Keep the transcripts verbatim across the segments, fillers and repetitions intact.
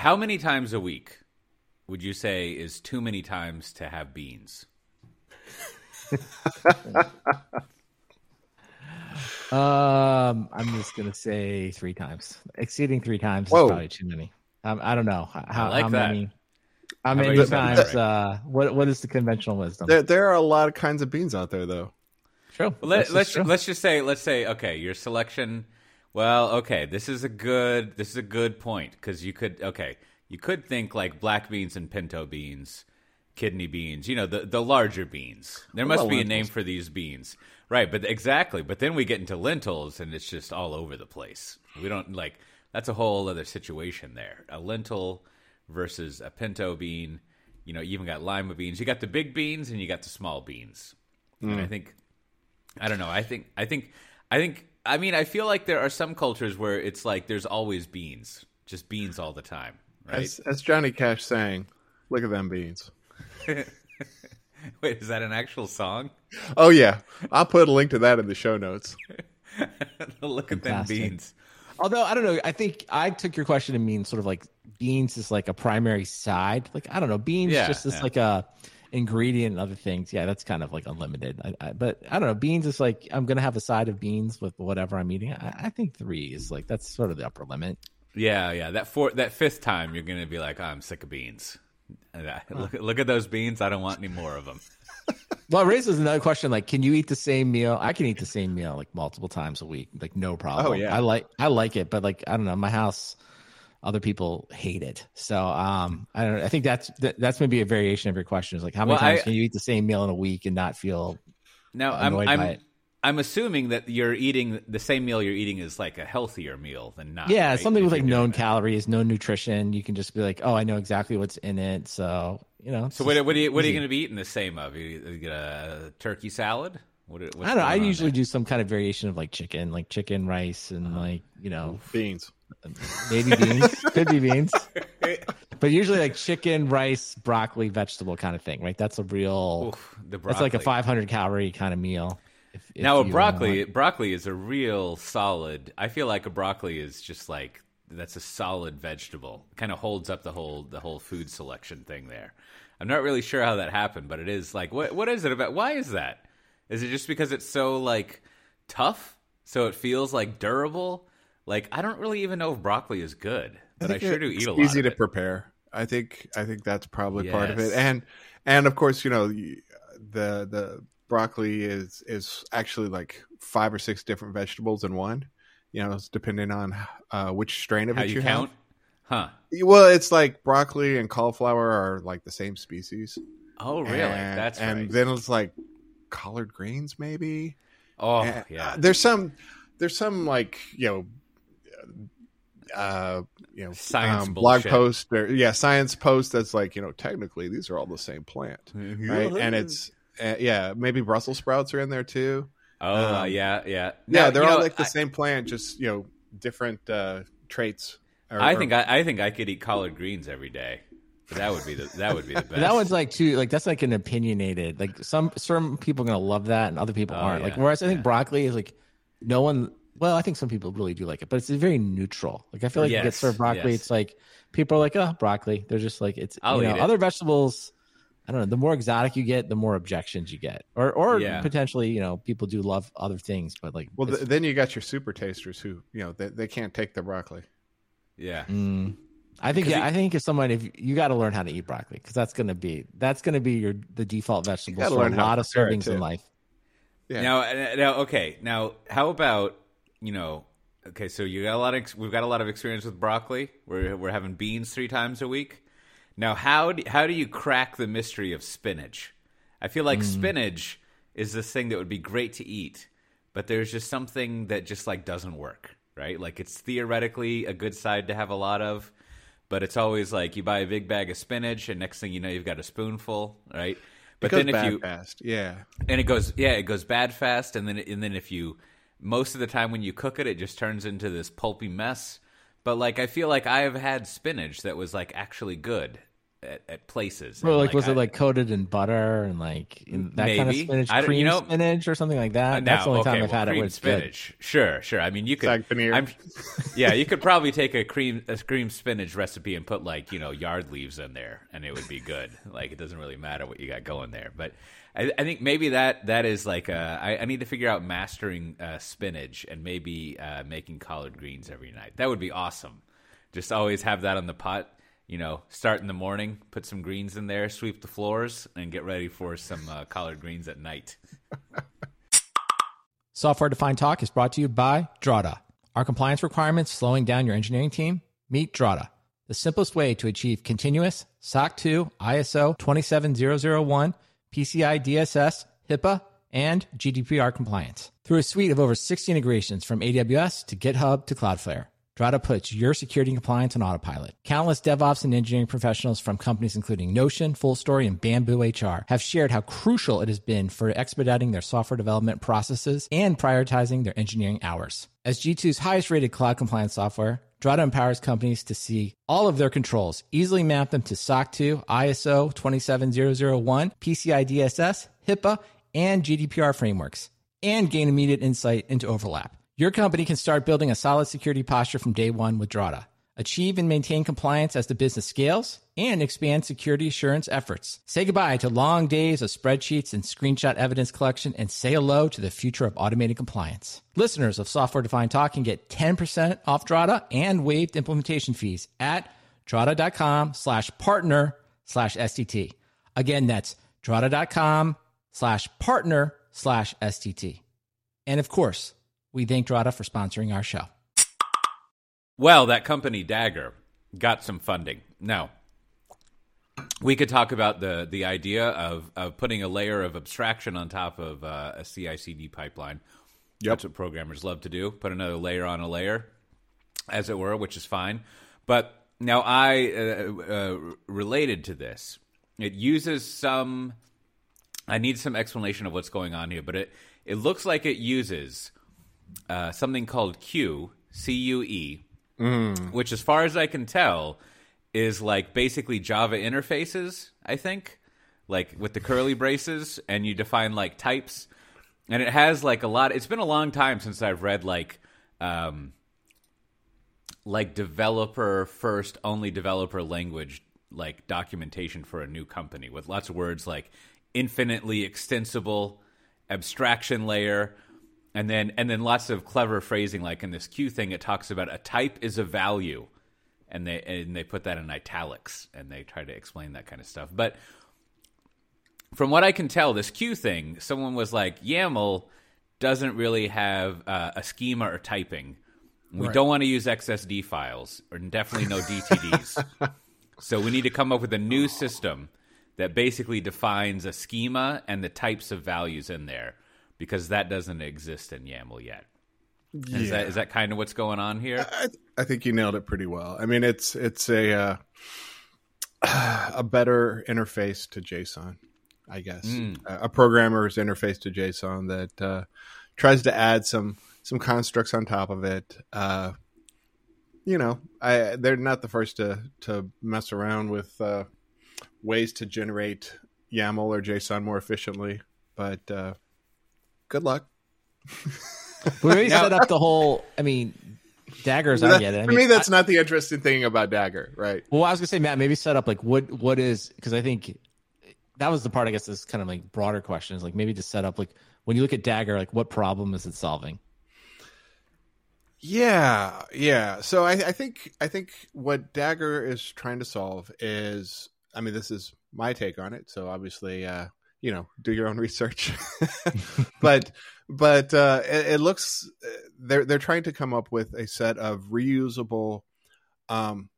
How many times a week would you say is too many times to have beans? um, I'm just going to say three times. Exceeding three times Whoa. is probably too many. Um, I don't know. How, I like how that. many? How, how many times? Uh, what What is the conventional wisdom? There, there are a lot of kinds of beans out there, though. True. Well, let, let's true. let's just say let's say okay, your selection. Well, okay, this is a good this is a good point because you could okay you could think like black beans and pinto beans, kidney beans, you know, the, the larger beans. There must well, be lentils. a name for these beans, right? But exactly. But then we get into lentils, and it's just all over the place. We don't like that's a whole other situation there. A lentil versus a pinto bean. You know, you even got lima beans. You got the big beans, and you got the small beans. Mm. And I think I don't know. I think I think I think. I mean, I feel like there are some cultures where it's like there's always beans, just beans all the time, right? As, as Johnny Cash sang, "Look at them beans." Wait, is that an actual song? Oh yeah, I'll put a link to that in the show notes. Look Fantastic. at them beans. Although I don't know, I think I took your question to mean sort of like beans is like a primary side. Like I don't know, beans yeah, just is yeah. like a ingredient and other things. Yeah, that's kind of like unlimited. I, I, but I don't know. Beans is like, I'm going to have a side of beans with whatever I'm eating. I, I think three is like, that's sort of the upper limit. Yeah, yeah. That four, that fifth time, you're going to be like, oh, I'm sick of beans. I, huh. look, look at those beans. I don't want any more of them. Well, it raises another question. Like, can you eat the same meal? I can eat the same meal like multiple times a week. Like, no problem. Oh, yeah. I like, I like it, but like, I don't know. My house, other people hate it. So um, I don't know. I think that's that, that's maybe a variation of your question. Is like how many well, times I, can you eat the same meal in a week and not feel now? I'm I'm, I'm assuming that you're eating the same meal you're eating is like a healthier meal than not. Yeah, right? Something with like known calories, known nutrition. You can just be like, oh, I know exactly what's in it. So you know. So what what are you what easy. are you going to be eating the same of? You, you get a turkey salad. What, I don't know. I usually there? do some kind of variation of like chicken, like chicken, rice, and uh-huh. like you know beans. Maybe beans, could be beans, but usually like chicken, rice, broccoli, vegetable kind of thing, right? That's a real, Oof, the that's like a five hundred calorie kind of meal. If, if now a broccoli, broccoli is a real solid. I feel like a broccoli is just like that's a solid vegetable. It kind of holds up the whole the whole food selection thing there. I'm not really sure how that happened, but it is like what what is it about? Why is that? Is it just because it's so like tough, so it feels like durable? Like, I don't really even know if broccoli is good, but I, I sure do eat a lot of it. It's easy to prepare. I think I think that's probably yes. part of it. And, and of course, you know, the the broccoli is, is actually like five or six different vegetables in one, you know, it's depending on uh, which strain of How it you, you count? Have. Huh. Well, it's like broccoli and cauliflower are like the same species. Oh, really? And, that's and right. And then it's like collard greens, maybe. Oh, and, yeah. Uh, there's some, there's some like, you know, uh you know science um, blog post or yeah science post that's like, you know, technically these are all the same plant, right? And it's uh, yeah maybe Brussels sprouts are in there too. oh um, yeah yeah now, yeah they're all know, like the I, same plant, just, you know, different uh traits or, I think or, I, I think I could eat collard greens every day. That would be the that would be the best. That one's like too like that's like an opinionated, like some some people are gonna love that and other people oh, aren't yeah, like whereas I think yeah. broccoli is like no one. Well, I think some people really do like it, but it's very neutral. Like, I feel like yes, you get served broccoli, yes. it's like people are like, oh, broccoli. They're just like, it's, I'll you know, it. Other vegetables, I don't know. The more exotic you get, the more objections you get. Or or yeah. potentially, you know, people do love other things, but like. Well, th- then you got your super tasters who, you know, they, they can't take the broccoli. Yeah. Mm. I think, yeah, he, I think if someone, if you got to learn how to eat broccoli, because that's going to be, that's going to be your, the default vegetable for a lot of servings in life. Yeah. Now, now, okay. Now, how about. You know, okay, so you got a lot of ex- we've got a lot of experience with broccoli. We're we're having beans three times a week. Now, how do, how do you crack the mystery of spinach? I feel like mm. spinach is this thing that would be great to eat, but there's just something that just like doesn't work, right? Like it's theoretically a good side to have a lot of, but it's always like you buy a big bag of spinach and next thing you know you've got a spoonful, right? But it goes then bad if you fast, yeah, and it goes yeah, it goes bad fast, and then and then if you most of the time when you cook it, it just turns into this pulpy mess. But like, I feel like I have had spinach that was like actually good, at, at places. Well, like, like was I, it like coated in butter and like in that maybe. kind of spinach, I cream you know, spinach or something like that? Uh, That's no, the only okay, time I've well, had it with spinach. Good. Sure, sure. I mean, you could. I'm, yeah, you could probably take a cream a cream spinach recipe and put like you know yard leaves in there, and it would be good. Like it doesn't really matter what you got going there. But I, I think maybe that that is like a, I, I need to figure out mastering uh, spinach and maybe uh, making collard greens every night. That would be awesome. Just always have that on the pot. You know, start in the morning, put some greens in there, sweep the floors, and get ready for some uh, collard greens at night. Software Defined Talk is brought to you by Drata. Are compliance requirements slowing down your engineering team? Meet Drata, the simplest way to achieve continuous S O C two, I S O two seven zero zero one, P C I D S S, HIPAA, and G D P R compliance. Through a suite of over sixty integrations from A W S to GitHub to Cloudflare, Drata puts your security and compliance on autopilot. Countless DevOps and engineering professionals from companies including Notion, Full Story, and Bamboo H R have shared how crucial it has been for expediting their software development processes and prioritizing their engineering hours. As G two's highest-rated cloud compliance software, Drata empowers companies to see all of their controls, easily map them to S O C two, I S O two seven zero zero one, P C I D S S, HIPAA, and G D P R frameworks, and gain immediate insight into overlap. Your company can start building a solid security posture from day one with Drata. Achieve and maintain compliance as the business scales and expand security assurance efforts. Say goodbye to long days of spreadsheets and screenshot evidence collection and say hello to the future of automated compliance. Listeners of Software Defined Talk can get ten percent off Drata and waived implementation fees at drata.com slash partner slash STT. Again, that's drata.com slash partner slash STT. And of course, we thank Drata for sponsoring our show. Well, that company, Dagger, got some funding. Now, we could talk about the the idea of, of putting a layer of abstraction on top of uh, a C I C D pipeline. Yep. That's what programmers love to do, put another layer on a layer, as it were, which is fine. But now I, uh, uh, related to this, it uses some, I need some explanation of what's going on here, but it, it looks like it uses... Uh, something called CUE, C U E, mm. which, as far as I can tell, is like basically Java interfaces, I think, like with the curly braces, and you define like types. And it has like a lot. It's been a long time since I've read like um, like developer first, only developer language, like documentation for a new company with lots of words like infinitely extensible, abstraction layer. And then and then lots of clever phrasing, like in this Q thing, it talks about a type is a value, and they and they put that in italics, and they try to explain that kind of stuff. But from what I can tell, this Q thing, someone was like, YAML doesn't really have uh, a schema or typing. We right. don't want to use X S D files, or definitely no D T Ds. So we need to come up with a new system that basically defines a schema and the types of values in there, because that doesn't exist in YAML yet. Yeah. Is that is that kind of what's going on here? I, I think you nailed it pretty well. I mean, it's it's a uh, a better interface to JSON, I guess. Mm. A, a programmer's interface to JSON that uh, tries to add some some constructs on top of it. Uh, you know, I they're not the first to to mess around with uh, ways to generate YAML or JSON more efficiently, but. Uh, Good luck. We already set up the whole, I mean, Dagger's not yet. I mean, for me, that's I, not the interesting thing about Dagger, right? Well, I was going to say, Matt, maybe set up like what what is, because I think that was the part, I guess, this kind of like broader question is like maybe to set up like when you look at Dagger, like what problem is it solving? Yeah, yeah. So I, I think I think what Dagger is trying to solve is, I mean, this is my take on it. So obviously, uh, you know, do your own research, but, but, uh, it, it looks, they're, they're trying to come up with a set of reusable, um,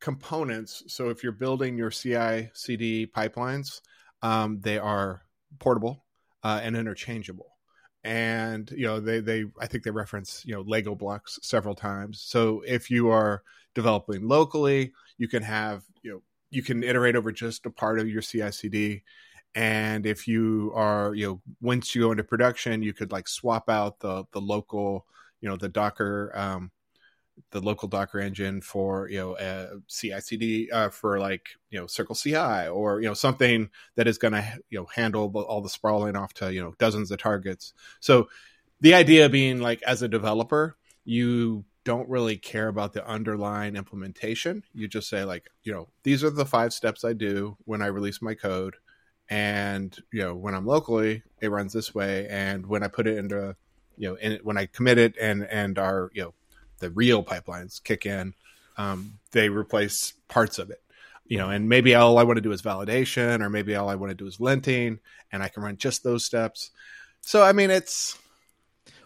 components. So if you're building your C I, C D pipelines, um, they are portable, uh, and interchangeable. And, you know, they, they, I think they reference, you know, Lego blocks several times. So if you are developing locally, you can have, you know, you can iterate over just a part of your C I C D. And if you are, you know, once you go into production, you could like swap out the the local, you know, the Docker um, the local Docker engine for, you know, uh, C I C D uh, for like, you know, Circle C I or, you know, something that is going to, you know, handle all the sprawling off to, you know, dozens of targets. So the idea being like, as a developer, you don't really care about the underlying implementation. You just say like, you know, these are the five steps I do when I release my code. And, you know, when I'm locally, it runs this way. And when I put it into, you know, in, when I commit it and, and our, you know, the real pipelines kick in, um, they replace parts of it, you know, and maybe all I want to do is validation, or maybe all I want to do is linting, and I can run just those steps. So, I mean, it's,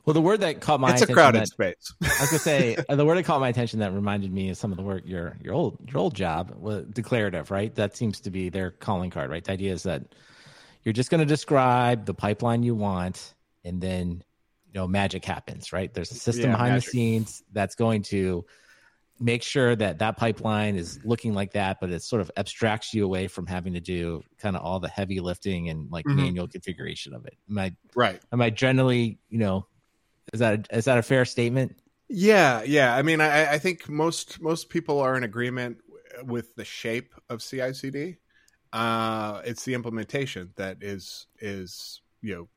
well, the word that caught my it's attention, a crowded that, space. I was gonna say the word that caught my attention that reminded me of some of the work your your old your old job was declarative, right? That seems to be their calling card, right? The idea is that you're just going to describe the pipeline you want, and then, you know, magic happens, right? There's a system yeah, behind magic. the scenes that's going to make sure that that pipeline is looking like that, but it sort of abstracts you away from having to do kind of all the heavy lifting and like mm-hmm. manual configuration of it. Am I right? Am I generally, you know? Is that a, is that a fair statement? Yeah, yeah. I mean, I, I think most most people are in agreement w- with the shape of C I C D. Uh, it's the implementation that is is you know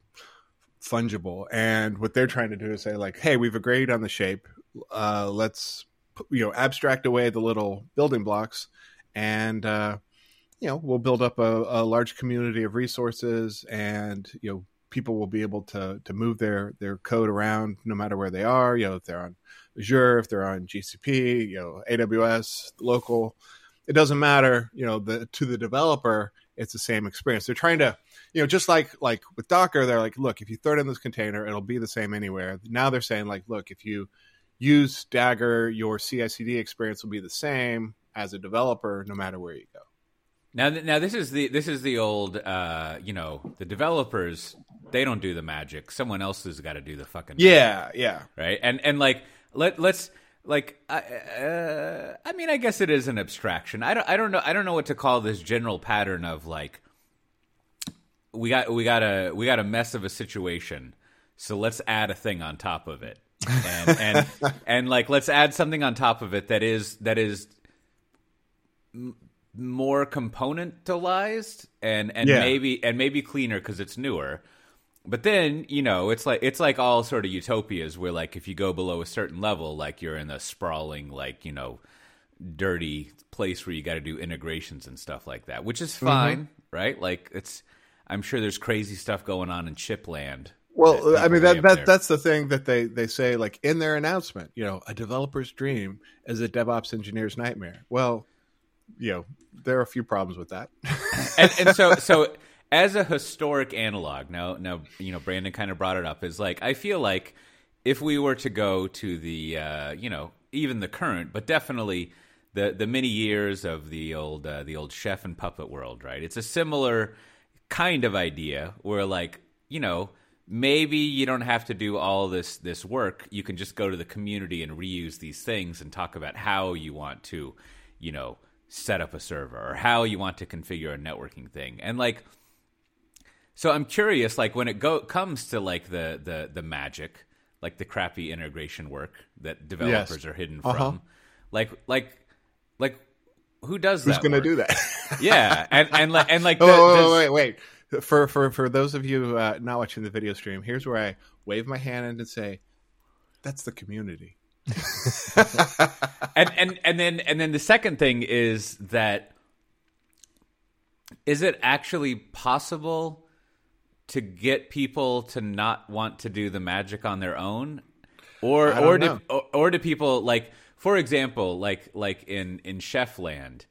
fungible, and what they're trying to do is say like, hey, we've agreed on the shape. Uh, let's you know abstract away the little building blocks, and uh, you know we'll build up a, a large community of resources, and you know. people will be able to to move their, their code around no matter where they are. You know, if they're on Azure, if they're on G C P, you know, A W S, local, it doesn't matter. You know, the to the developer, it's the same experience. They're trying to, you know, just like like with Docker, they're like, look, if you throw it in this container, it'll be the same anywhere. Now they're saying like, look, if you use Dagger, your C I C D experience will be the same as a developer no matter where you go. Now, now this is the this is the old, uh, you know, the developers, they don't do the magic. Someone else has got to do the fucking yeah, magic, yeah, right. And and like let let's like I uh, I mean I guess it is an abstraction. I don't I don't know I don't know what to call this general pattern of like we got we got a we got a mess of a situation, so let's add a thing on top of it, and and, and like let's add something on top of it that is that is. M- more componentalized and and yeah. maybe and maybe cleaner because it's newer, but then you know it's like it's like all sort of utopias where like if you go below a certain level, like you're in a sprawling like you know dirty place where you got to do integrations and stuff like that, which is fine, mm-hmm. right? Like it's I'm sure there's crazy stuff going on in chip land. Well, I mean that, that that's the thing that they, they say like in their announcement, you know, a developer's dream is a DevOps engineer's nightmare. Well, you know, there are a few problems with that. and, and so, so as a historic analog, now, now, you know, Brandon kind of brought it up, is like, I feel like if we were to go to the, uh, you know, even the current, but definitely the, the many years of the old, uh, the old Chef and Puppet world, right? It's a similar kind of idea where like, you know, maybe you don't have to do all this, this work. You can just go to the community and reuse these things and talk about how you want to, you know, set up a server or how you want to configure a networking thing. And like, so I'm curious, like when it go comes to like the, the, the magic, like the crappy integration work that developers yes. are hidden uh-huh. from, like, like, like who does Who's that? Who's going to do that? yeah. And, and like, and like, oh, the, oh does... wait, wait, wait, for, for, for those of you uh, not watching the video stream, here's where I wave my hand and say, that's the community. and, and and then and then the second thing is that is it actually possible to get people to not want to do the magic on their own, or or do, or or do people like for example like like in in Chef Land,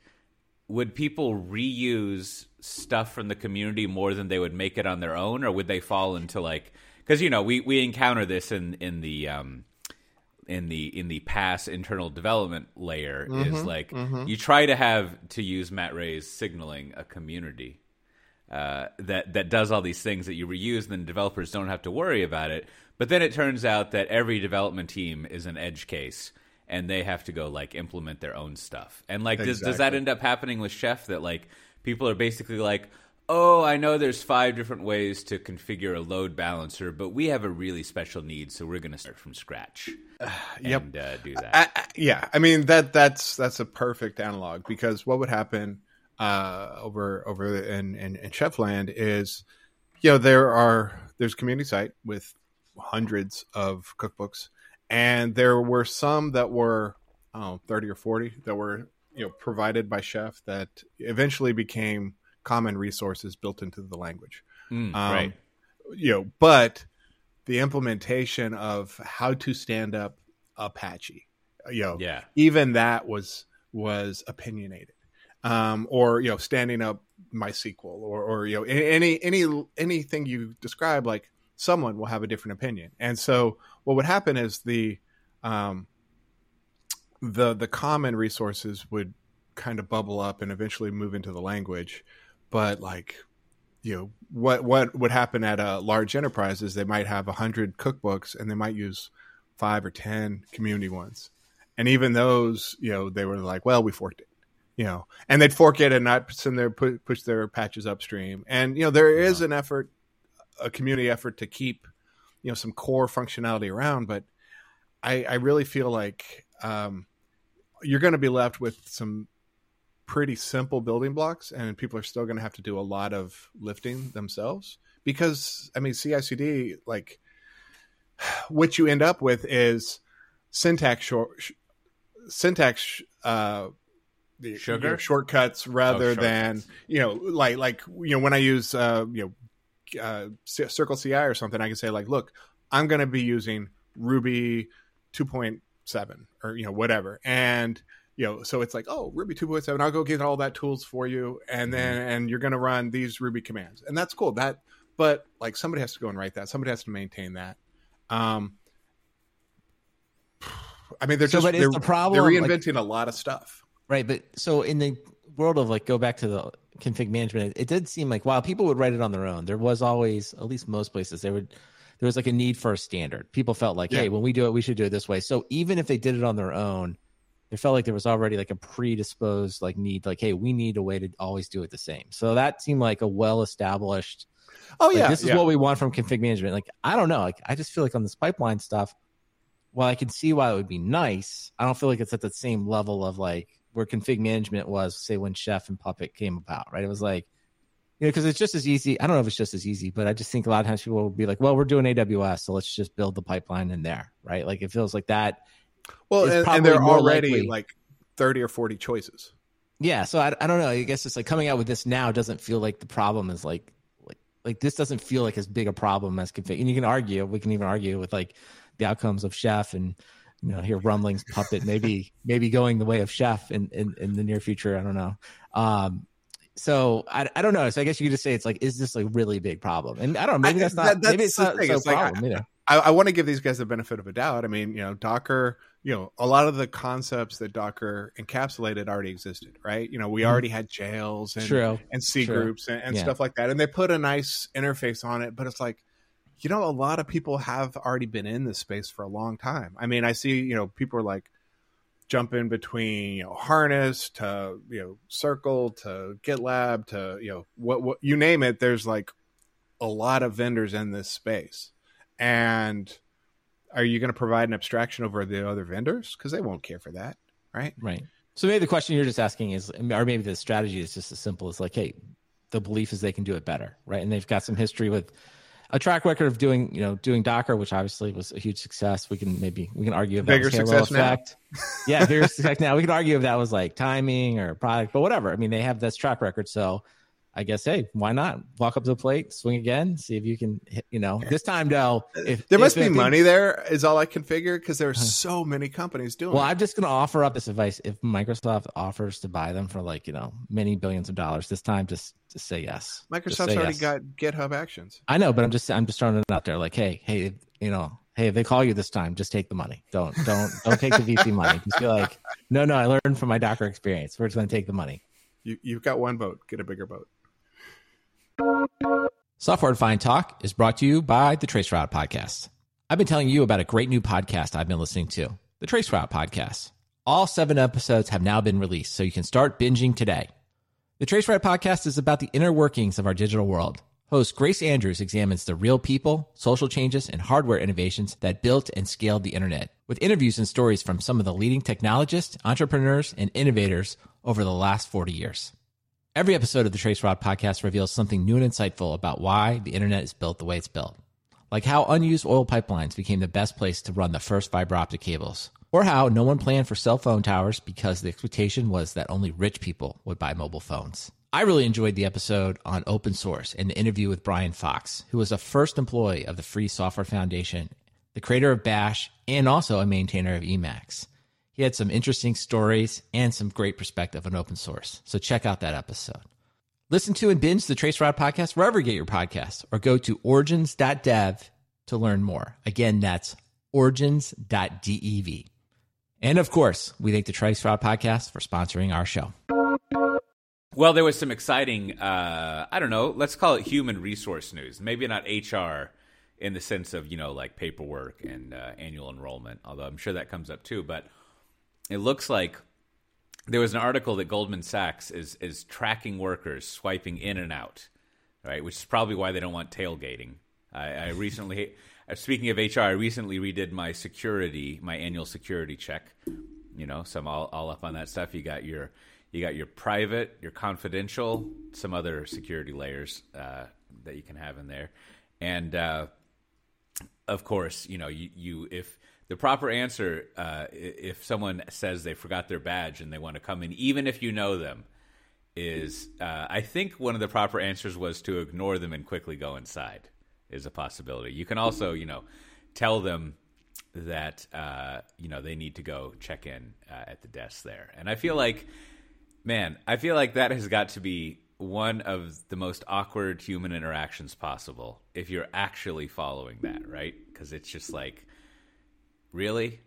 would people reuse stuff from the community more than they would make it on their own, or would they fall into like because you know we we encounter this in in the um in the in the PaaS internal development layer mm-hmm, is like mm-hmm. you try to have to use Matt Ray's signaling a community uh, that that does all these things that you reuse, and then developers don't have to worry about it. But then it turns out that every development team is an edge case, and they have to go like implement their own stuff. And like, exactly. does does that end up happening with Chef? That like people are basically like, oh, I know there's five different ways to configure a load balancer, but we have a really special need, so we're going to start from scratch uh, yep. and uh, do that. I, I, yeah, I mean, that that's that's a perfect analog, because what would happen uh, over over in, in, in Chef land is, you know, there are there's a community site with hundreds of cookbooks, and there were some that were, I don't know, thirty or forty that were, you know, provided by Chef that eventually became common resources built into the language. Mm, um, right. You know, but the implementation of how to stand up Apache, you know, yeah. even that was, was opinionated, um, or, you know, standing up MySQL or, or, you know, any, any, anything you describe, like someone will have a different opinion. And so what would happen is the, um, the, the common resources would kind of bubble up and eventually move into the language. But like, you know, what, what would happen at a large enterprise is they might have a hundred cookbooks and they might use five or ten community ones. And even those, you know, they were like, well, we forked it, you know, and they'd fork it and not send their, pu- push their patches upstream. And, you know, there is yeah. an effort, a community effort to keep, you know, some core functionality around. But I, I really feel like um, you're going to be left with some pretty simple building blocks, and people are still going to have to do a lot of lifting themselves, because I mean, C I C D, like what you end up with is syntax short, sh- syntax, uh, the Sugar? You know, shortcuts rather oh, shortcuts. than, you know, like, like, you know, when I use, uh, you know, uh, C- Circle C I or something, I can say like, look, I'm going to be using Ruby two point seven or, you know, whatever. And, you know, so it's like, oh, Ruby two point seven, I'll go get all that tools for you. And then, and you're going to run these Ruby commands. And that's cool. That, but like somebody has to go and write that. Somebody has to maintain that. Um, I mean, they're so, just, they're, the problem, they're reinventing like, a lot of stuff. Right. But so in the world of like, go back to the config management, it did seem like, wow, people would write it on their own. There was always, at least most places, they would, there was like a need for a standard. People felt like, yeah. hey, when we do it, we should do it this way. So even if they did it on their own, it felt like there was already like a predisposed like need, like, hey, we need a way to always do it the same. So that seemed like a well-established, oh yeah, like, this is yeah. what we want from config management. Like, I don't know. Like, I just feel like on this pipeline stuff, while I can see why it would be nice, I don't feel like it's at the same level of like where config management was, say, when Chef and Puppet came about, right? It was like, you know, because it's just as easy. I don't know if it's just as easy, but I just think a lot of times people will be like, well, we're doing A W S, so let's just build the pipeline in there, right? Like, it feels like that. Well, and, and there are already likely. like thirty or forty choices. Yeah. So I, I don't know. I guess it's like coming out with this now doesn't feel like the problem is like, like, like this doesn't feel like as big a problem as config. And you can argue, we can even argue with like the outcomes of Chef and, you know, here rumblings Puppet, maybe, maybe going the way of Chef in, in, in the near future. I don't know. Um, So I, I don't know. So I guess you could just say it's like, is this a really big problem? And I don't know. Maybe that's not, that, that's maybe it's not a so problem, like, you know. I, I want to give these guys the benefit of a doubt. I mean, you know, Docker, you know, a lot of the concepts that Docker encapsulated already existed, right? You know, we already had jails and, True. and C True. groups and, and yeah. stuff like that. And they put a nice interface on it, but it's like, you know, a lot of people have already been in this space for a long time. I mean, I see, you know, people are like jumping between, you know, Harness to, you know, Circle to GitLab to, you know, what, what you name it. There's like a lot of vendors in this space. And are you going to provide an abstraction over the other vendors? Because they won't care for that, right? Right. So maybe the question you're just asking is, or maybe the strategy is just as simple as like, hey, the belief is they can do it better, right? And they've got some history with a track record of doing, you know, doing Docker, which obviously was a huge success. We can maybe, we can argue if that was halo effect. Yeah, bigger success now. We can argue if that was like timing or product, but whatever. I mean, they have this track record, so I guess, hey, why not walk up to the plate, swing again, see if you can hit, you know, this time though, if there must if, be if, money there is all I can figure. Cause there are so many companies doing well, it. Well, I'm just going to offer up this advice. If Microsoft offers to buy them for like, you know, many billions of dollars this time, just, just say yes. Microsoft's say already yes. got GitHub actions. I know, but I'm just, I'm just throwing it out there. Like, Hey, Hey, you know, hey, if they call you this time, just take the money. Don't, don't, don't take the V C money. Just be like, no, no, I learned from my Docker experience. We're just going to take the money. You, you've got one boat, get a bigger boat. Software-defined talk is brought to you by the Trace Route Podcast. I've been telling you about a great new podcast I've been listening to, the Trace Route Podcast. All seven episodes have now been released, so you can start binging today. The Trace Route Podcast is about the inner workings of our digital world. Host Grace Andrews examines the real people, social changes, and hardware innovations that built and scaled the internet, with interviews and stories from some of the leading technologists, entrepreneurs, and innovators over the last forty years. Every episode of the Trace Route Podcast reveals something new and insightful about why the internet is built the way it's built, like how unused oil pipelines became the best place to run the first fiber optic cables, or how no one planned for cell phone towers because the expectation was that only rich people would buy mobile phones. I really enjoyed the episode on open source and the interview with Brian Fox, who was a first employee of the Free Software Foundation, the creator of Bash, and also a maintainer of Emacs. He had some interesting stories and some great perspective on open source, so check out that episode. Listen to and binge the Trace Route Podcast wherever you get your podcasts, or go to origins dot dev to learn more. Again, that's origins dot dev. And of course, we thank the Trace Route Podcast for sponsoring our show. Well, there was some exciting, uh, I don't know, let's call it human resource news. Maybe not H R in the sense of, you know, like paperwork and uh, annual enrollment, although I'm sure that comes up too. But it looks like there was an article that Goldman Sachs is is tracking workers swiping in and out, right? Which is probably why they don't want tailgating. I, I recently, speaking of H R, I recently redid my security, my annual security check. You know, so I'm all, all up on that stuff. You got your, you got your private, your confidential, some other security layers uh, that you can have in there, and uh, of course, you know, you, you if. The proper answer, uh, if someone says they forgot their badge and they want to come in, even if you know them, is uh, I think one of the proper answers was to ignore them and quickly go inside is a possibility. You can also, you know, tell them that, uh, you know, they need to go check in uh, at the desk there. And I feel like, man, I feel like that has got to be one of the most awkward human interactions possible if you're actually following that, right? Because it's just like, really?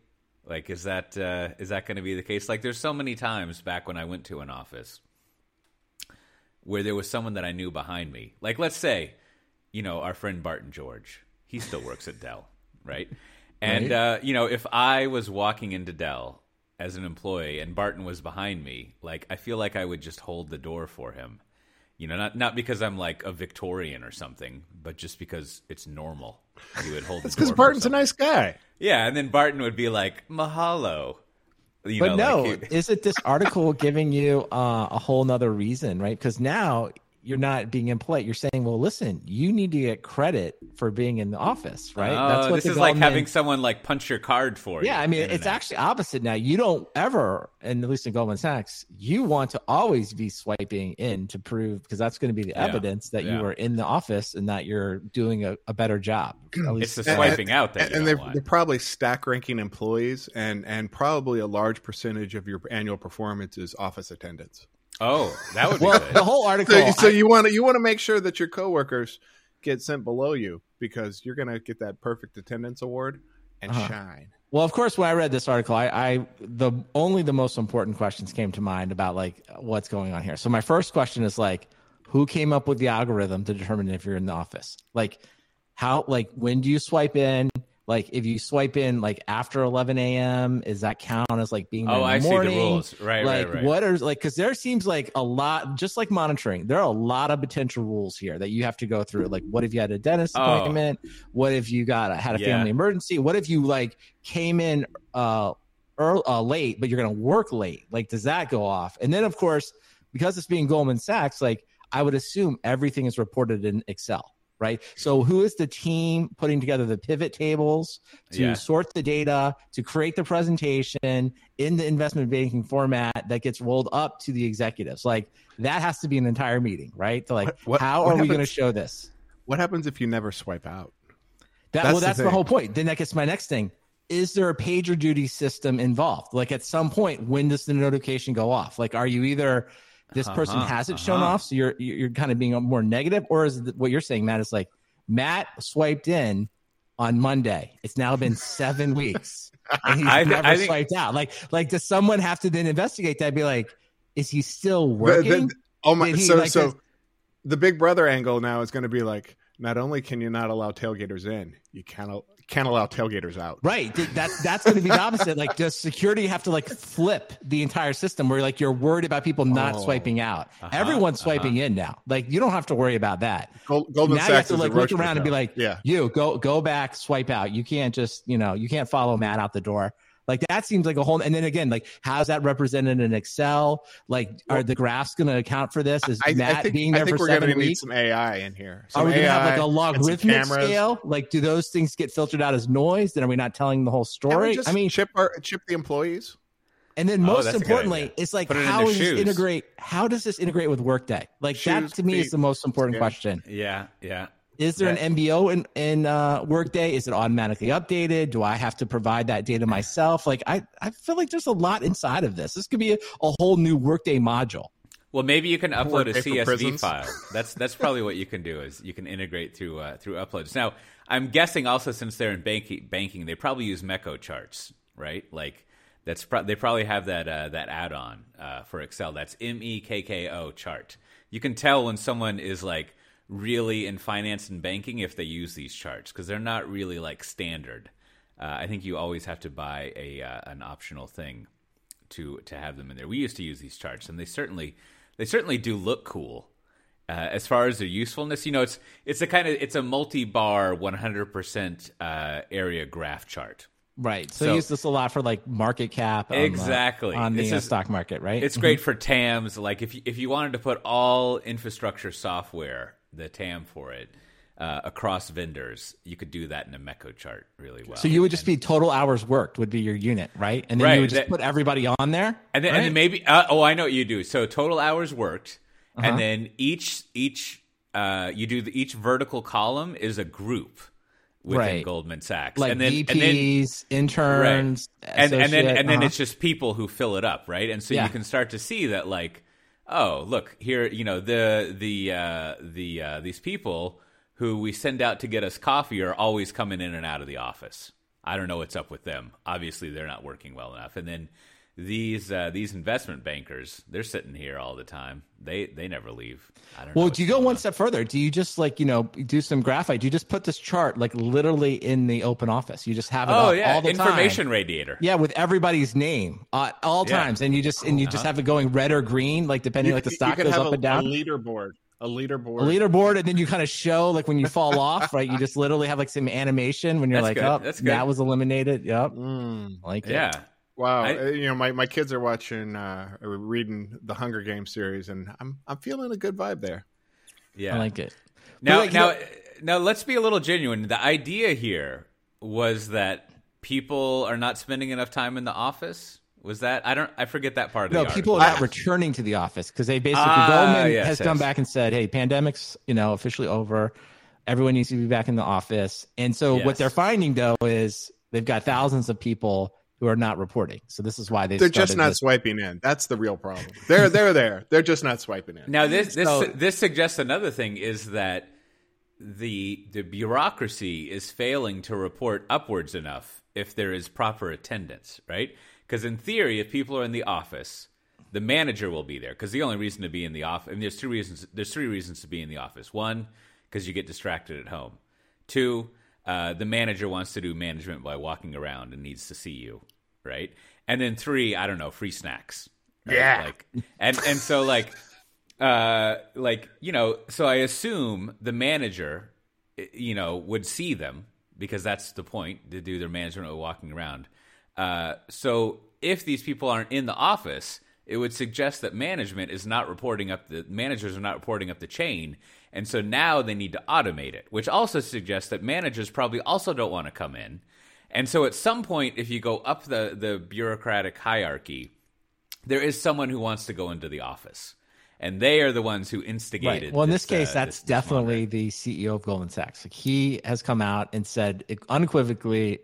Like, is that uh, is that going to be the case? Like, there's so many times back when I went to an office where there was someone that I knew behind me. Like, let's say, you know, our friend Barton George. He still works at Dell, right? And, right? Uh, you know, if I was walking into Dell as an employee and Barton was behind me, like, I feel like I would just hold the door for him. You know, not not because I'm like a Victorian or something, but just because it's normal. You would hold the door. It's because Barton's a nice guy. Yeah, and then Barton would be like, mahalo. You but know, no, like he... isn't this article giving you uh, a whole nother reason, right? Because now you're not being impolite. You're saying, well, listen, you need to get credit for being in the office, right? Oh, that's what this is like having someone like punch your card for you. Yeah, I mean, internet. It's actually opposite now. You don't ever, and at least in Goldman Sachs, you want to always be swiping in to prove, because that's going to be the evidence yeah, that yeah. you are in the office and that you're doing a, a better job. At least. It's the swiping and, out that you And they're, they're probably stack ranking employees, and and probably a large percentage of your annual performance is office attendance. Oh, that would be well, good. The whole article. So, so you want to you want to make sure that your coworkers get sent below you, because you're going to get that perfect attendance award and uh-huh. shine. Well, of course, when I read this article, I, I the only the most important questions came to mind about like what's going on here. So my first question is like, who came up with the algorithm to determine if you're in the office? Like how? Like when do you swipe in? Like if you swipe in like after eleven a.m., is that count as like being oh, in the morning? Oh, I see the rules. Right, like, right, right. What are like, because there seems like a lot, just like monitoring, there are a lot of potential rules here that you have to go through. Like what if you had a dentist oh. appointment? What if you got had a yeah. family emergency? What if you like came in uh, early, uh late, but you're going to work late? Like does that go off? And then of course, because it's being Goldman Sachs, like I would assume everything is reported in Excel. Right. So who is the team putting together the pivot tables to yeah. sort the data, to create the presentation in the investment banking format that gets rolled up to the executives? Like that has to be an entire meeting, right? To like, what, what, how what are happens, we going to show this? What happens if you never swipe out? That, that's well, that's the, the whole point. Then that gets my next thing. Is there a pager duty system involved? Like at some point, when does the notification go off? Like, are you either... This person uh-huh, hasn't uh-huh. shown off, so you're you're kind of being more negative, or is it what you're saying, Matt? Is like Matt swiped in on Monday. It's now been seven weeks, and he's I, never I think, swiped out. Like, like does someone have to then investigate that? And be like, is he still working? The, the, oh my! He, so, like, so this, the Big Brother angle now is going to be like: not only can you not allow tailgaters in, you cannot can't allow tailgaters out. Right. That, that's going to be the opposite. Like, does security have to like flip the entire system where like you're worried about people not oh, swiping out? Uh-huh, Everyone's swiping uh-huh. in now. Like, you don't have to worry about that. Gold, Goldman now Sachs you have to like look around and be like, yeah. you go go back, swipe out. You can't just, you know, you can't follow Matt out the door. Like that seems like a whole, and then again, like how's that represented in Excel? Like, are the graphs going to account for this? Is I, Matt I think, being there I think for we're seven gonna weeks? Need some A I in here. Some are we going to have like a logarithmic scale? Like, do those things get filtered out as noise? Then are we not telling the whole story? I mean, chip our, chip the employees. And then most oh, importantly, it's like, it how does shoes. this integrate? How does this integrate with Workday? Like shoes, that to me feet, is the most important skin. question. Yeah, yeah. Is there an M B O in, in uh, Workday? Is it automatically updated? Do I have to provide that data myself? Like, I, I feel like there's a lot inside of this. This could be a, a whole new Workday module. Well, maybe you can upload Workday a C S V file. That's that's probably what you can do is you can integrate through uh, through uploads. Now, I'm guessing also since they're in banking, banking they probably use Mekko charts, right? Like that's pro- they probably have that uh, that add-on uh, for Excel. That's M E K K O chart. You can tell when someone is like, really in finance and banking if they use these charts because they're not really like standard. Uh, I think you always have to buy a uh, an optional thing to to have them in there. We used to use these charts, and they certainly they certainly do look cool uh, as far as their usefulness. You know, it's it's a kind of it's a multi-bar one hundred percent uh, area graph chart. Right. So, so you use this a lot for like market cap. On exactly. The, on the is, stock market, right? It's great for T A Ms. Like if you, if you wanted to put all infrastructure software, the T A M for it, uh, across vendors, you could do that in a Mekko chart really well. So you would just and, be total hours worked would be your unit, right? And then right, you would just that, put everybody on there. And then, right? and then maybe, uh, oh, I know what you do. So total hours worked. Uh-huh. And then each, each, uh, you do the, each vertical column is a group. Within right. Goldman Sachs, like and then, V Ps, and then, interns, right. and, and then and then uh-huh. it's just people who fill it up, right? And so yeah. you can start to see that, like, oh, look here, you know, the the uh, the uh, these people who we send out to get us coffee are always coming in and out of the office. I don't know what's up with them. Obviously, they're not working well enough. And then these uh, these investment bankers, they're sitting here all the time. They they never leave. I don't well, know do you go one on. step further? Do you just like, you know, do some graphite? Do you just put this chart like literally in the open office? You just have it oh, yeah. all the Information time. Information radiator. Yeah, with everybody's name at all yeah. times. And you just and you uh-huh. just have it going red or green, like depending you, like the stock goes up a, and down. A leaderboard. A leaderboard. A leaderboard, and then you kind of show like when you fall off, right? You just literally have like some animation when you're That's like, good. oh, that was eliminated. Yep. Mm, like yeah. it. Wow, I, you know, my, my kids are watching uh, or reading the Hunger Games series, and I'm I'm feeling a good vibe there. Yeah, I like it. Now, like, now, now, let's be a little genuine. The idea here was that people are not spending enough time in the office. Was that I don't I forget that part. Of no, the people are not returning to the office because they basically ah, Goldman yes, has yes. come back and said, "Hey, pandemic's you know officially over. Everyone needs to be back in the office." And so yes. what they're finding though is they've got thousands of people who are not reporting. So this is why they they're just not this. swiping in. That's the real problem. They're they're there. They're just not swiping in. Now this this so, this suggests another thing is that the the bureaucracy is failing to report upwards enough if there is proper attendance, right? Because in theory, if people are in the office, the manager will be there. Because the only reason to be in the office, and there's two reasons. There's three reasons to be in the office. One, because you get distracted at home. Two, Uh, the manager wants to do management by walking around and needs to see you, right? And then three, I don't know, free snacks. Right? Yeah. Like, and and so like, uh, like you know, so I assume the manager, you know, would see them because that's the point to do their management by walking around. Uh, so if these people aren't in the office, it would suggest that management is not reporting up. The managers are not reporting up the chain. And so now they need to automate it, which also suggests that managers probably also don't want to come in. And so at some point, if you go up the, the bureaucratic hierarchy, there is someone who wants to go into the office. And they are the ones who instigated right. Well, in this, this case, uh, that's this, definitely this the C E O of Goldman Sachs. Like, he has come out and said unequivocally,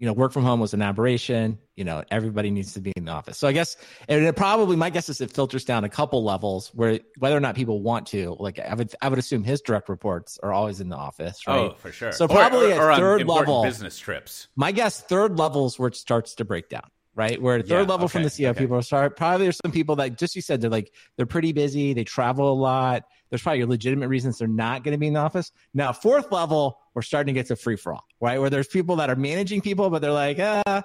you know, work from home was an aberration. You know, everybody needs to be in the office. So I guess, and it probably, my guess is it filters down a couple levels where whether or not people want to, like, I would, I would assume his direct reports are always in the office, right? Oh, for sure. So probably or, or, or at third on level, business trips. My guess, third level is where it starts to break down. right? We're at third yeah, level okay, from the C E O. Okay. People are start, probably there's some people that just you said they're like they're pretty busy, they travel a lot. There's probably legitimate reasons they're not going to be in the office. Now, fourth level, we're starting to get to free for all, right? Where there's people that are managing people, but they're like, ah,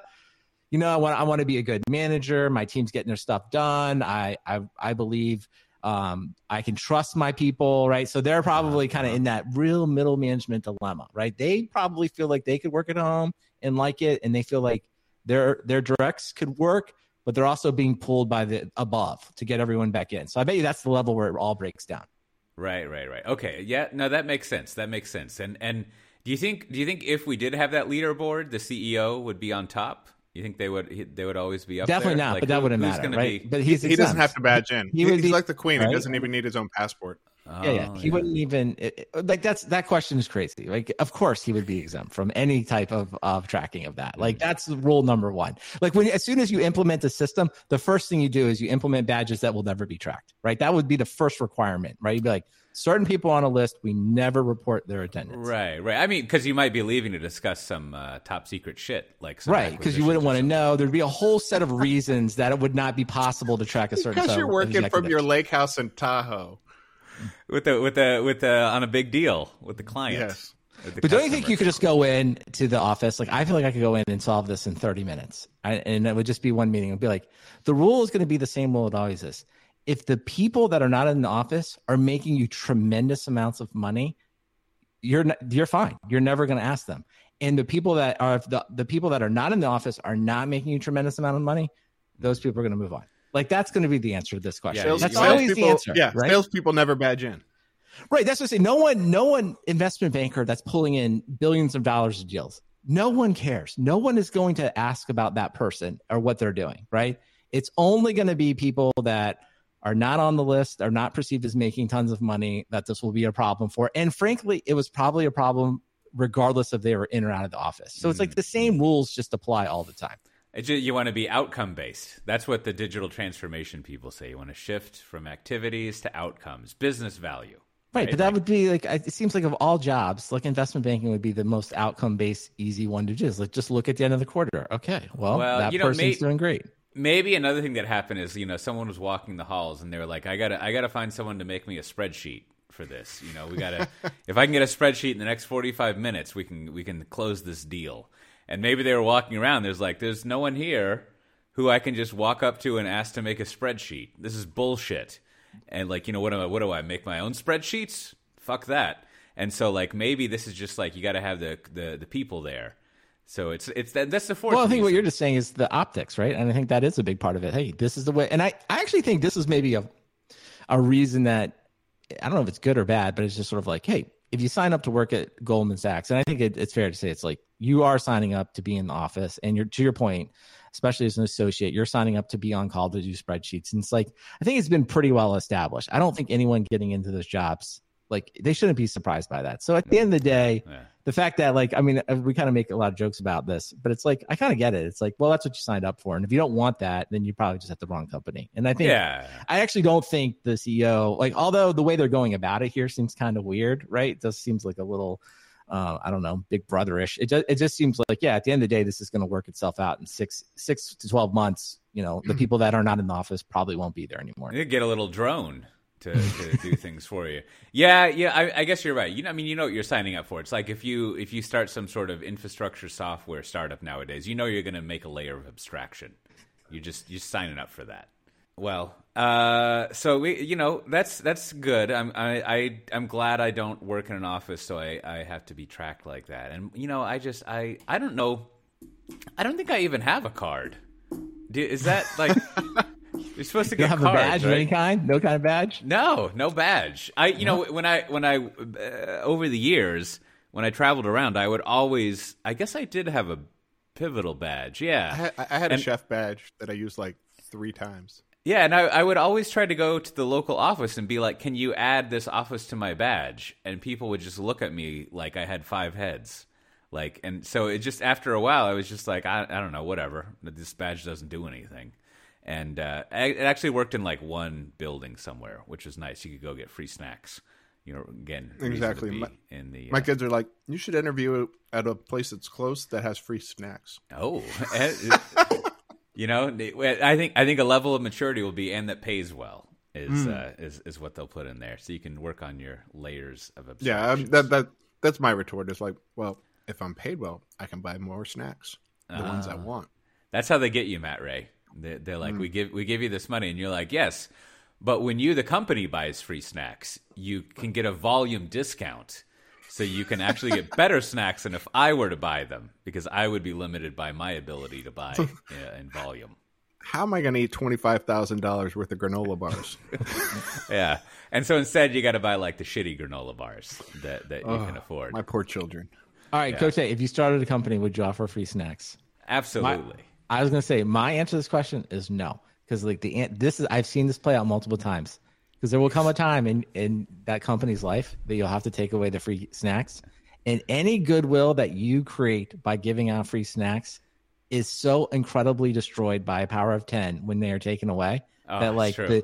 you know, I want I want to be a good manager. My team's getting their stuff done. I I I believe um, I can trust my people, right? So they're probably kind of in that real middle management dilemma, right? They probably feel like they could work at home and like it, and they feel like their their directs could work, but they're also being pulled by the above to get everyone back in. So I bet you that's the level where it all breaks down. Right, right, right. Okay, yeah, no, that makes sense. That makes sense. And and do you think do you think if we did have that leaderboard, the C E O would be on top? You think they would they would always be up Definitely there? Definitely not, like, but that who, wouldn't matter, right? Be... But he's he exempt. doesn't have to badge in. He, he he's be, like the queen. Right? He doesn't even need his own passport. Oh, yeah, yeah. He yeah. wouldn't even – like that's that question is crazy. Like, of course he would be exempt from any type of, of tracking of that. Like, that's rule number one. Like, when as soon as you implement a system, the first thing you do is you implement badges that will never be tracked, right? That would be the first requirement, right? You'd be like, certain people on a list, we never report their attendance. Right, right. I mean, because you might be leaving to discuss some uh, top secret shit. like some Right, because you wouldn't want to know. There'd be a whole set of reasons that it would not be possible to track a certain Because you're working from your lake house in Tahoe. With the, with the, with the, on a big deal with the client. Yes. With the but customer. Don't you think you could just go in to the office? Like, I feel like I could go in and solve this in thirty minutes. I, and it would just be one meeting. It would be like, the rule is going to be the same rule it always is. If the people that are not in the office are making you tremendous amounts of money, you're not, you're fine. You're never going to ask them. And the people that are, the, the people that are not in the office are not making you tremendous amount of money. Those people are going to move on. Like, that's going to be the answer to this question. Yeah, that's always people, the answer. Yeah, right? Salespeople never badge in. Right. That's what I say. No one, no one investment banker that's pulling in billions of dollars of deals. No one cares. No one is going to ask about that person or what they're doing. Right. It's only going to be people that are not on the list, are not perceived as making tons of money, that this will be a problem for. And frankly, it was probably a problem regardless if they were in or out of the office. So mm. it's like the same rules just apply all the time. You want to be outcome-based. That's what the digital transformation people say. You want to shift from activities to outcomes, business value. Right, right? But that like, would be like, it seems like of all jobs, like investment banking would be the most outcome-based, easy one to do. It's like, just look at the end of the quarter. Okay, well, well that you know, person's may, doing great. Maybe another thing that happened is, you know, someone was walking the halls and they were like, I gotta, I gotta find someone to make me a spreadsheet for this. You know, we gotta, if I can get a spreadsheet in the next forty-five minutes, we can, we can close this deal. And maybe they were walking around. There's like, there's no one here who I can just walk up to and ask to make a spreadsheet. This is bullshit. And like, you know, what am I, what do I make my own spreadsheets? Fuck that. And so like, maybe this is just like, you got to have the, the, the people there. So it's, it's that, that's the fourth. Well, I think reason. What you're just saying is the optics, right? And I think that is a big part of it. Hey, this is the way. And I, I actually think this is maybe a, a reason that, I don't know if it's good or bad, but it's just sort of like, hey, if you sign up to work at Goldman Sachs, and I think it, it's fair to say it's like you are signing up to be in the office, and you're to your point, especially as an associate, you're signing up to be on call to do spreadsheets. And it's like, I think it's been pretty well established. I don't think anyone getting into those jobs, like they shouldn't be surprised by that. So at the end of the day, yeah. the fact that like, I mean, we kind of make a lot of jokes about this, but it's like, I kind of get it. It's like, well, that's what you signed up for. And if you don't want that, then you probably just at the wrong company. And I think, yeah. I actually don't think the C E O, like, although the way they're going about it here seems kind of weird, right? It just seems like a little, uh, I don't know, big brother-ish. It just, it just seems like, yeah, at the end of the day, this is going to work itself out in six, six to twelve months. You know, the people that are not in the office probably won't be there anymore. You get a little drone. to, to do things for you. Yeah, yeah, I, I guess you're right. You know, I mean, you know what you're signing up for. It's like if you if you start some sort of infrastructure software startup nowadays, you know you're going to make a layer of abstraction. You just you're signing up for that. Well, uh, so we, you know, that's that's good. I'm I, I I'm glad I don't work in an office, so I, I have to be tracked like that. And you know, I just I I don't know. I don't think I even have a card. Do, is that like? You're supposed to get you don't have cards, a badge right? Of any kind? No kind of badge? No, no badge. I, you know, when I, when I, uh, over the years, when I traveled around, I would always, I guess I did have a pivotal badge. Yeah. I had, I had and, a chef badge that I used like three times. Yeah. And I, I would always try to go to the local office and be like, can you add this office to my badge? And people would just look at me like I had five heads. Like, and so it just, after a while, I was just like, I, I don't know, whatever. This badge doesn't do anything. And uh, it actually worked in like one building somewhere, which was nice. You could go get free snacks. You know, again, exactly. My, in the, uh, my kids are like, you should interview at a place that's close that has free snacks. Oh, You know, I think I think a level of maturity will be, and that pays well is mm. uh, is is what they'll put in there, so you can work on your layers of abstractions. Yeah, that that that's my retort. Is like, well, if I'm paid well, I can buy more snacks, the uh, ones I want. That's how they get you, Matt Ray. They, they're like, mm. we give we give you this money, and you're like, yes, but when you, the company, buys free snacks, you can get a volume discount. So you can actually get better snacks than if I were to buy them, because I would be limited by my ability to buy uh, in volume. How am I going to eat twenty-five thousand dollars worth of granola bars? Yeah. And so instead, you got to buy like the shitty granola bars that, that oh, you can afford. My poor children. All right, yeah. Coach A, if you started a company, would you offer free snacks? Absolutely. My, I was going to say, my answer to this question is no. Because like the this is I've seen this play out multiple times. Because there will come a time in, in that company's life that you'll have to take away the free snacks. And any goodwill that you create by giving out free snacks is so incredibly destroyed by a power of ten when they are taken away. Oh, that like the,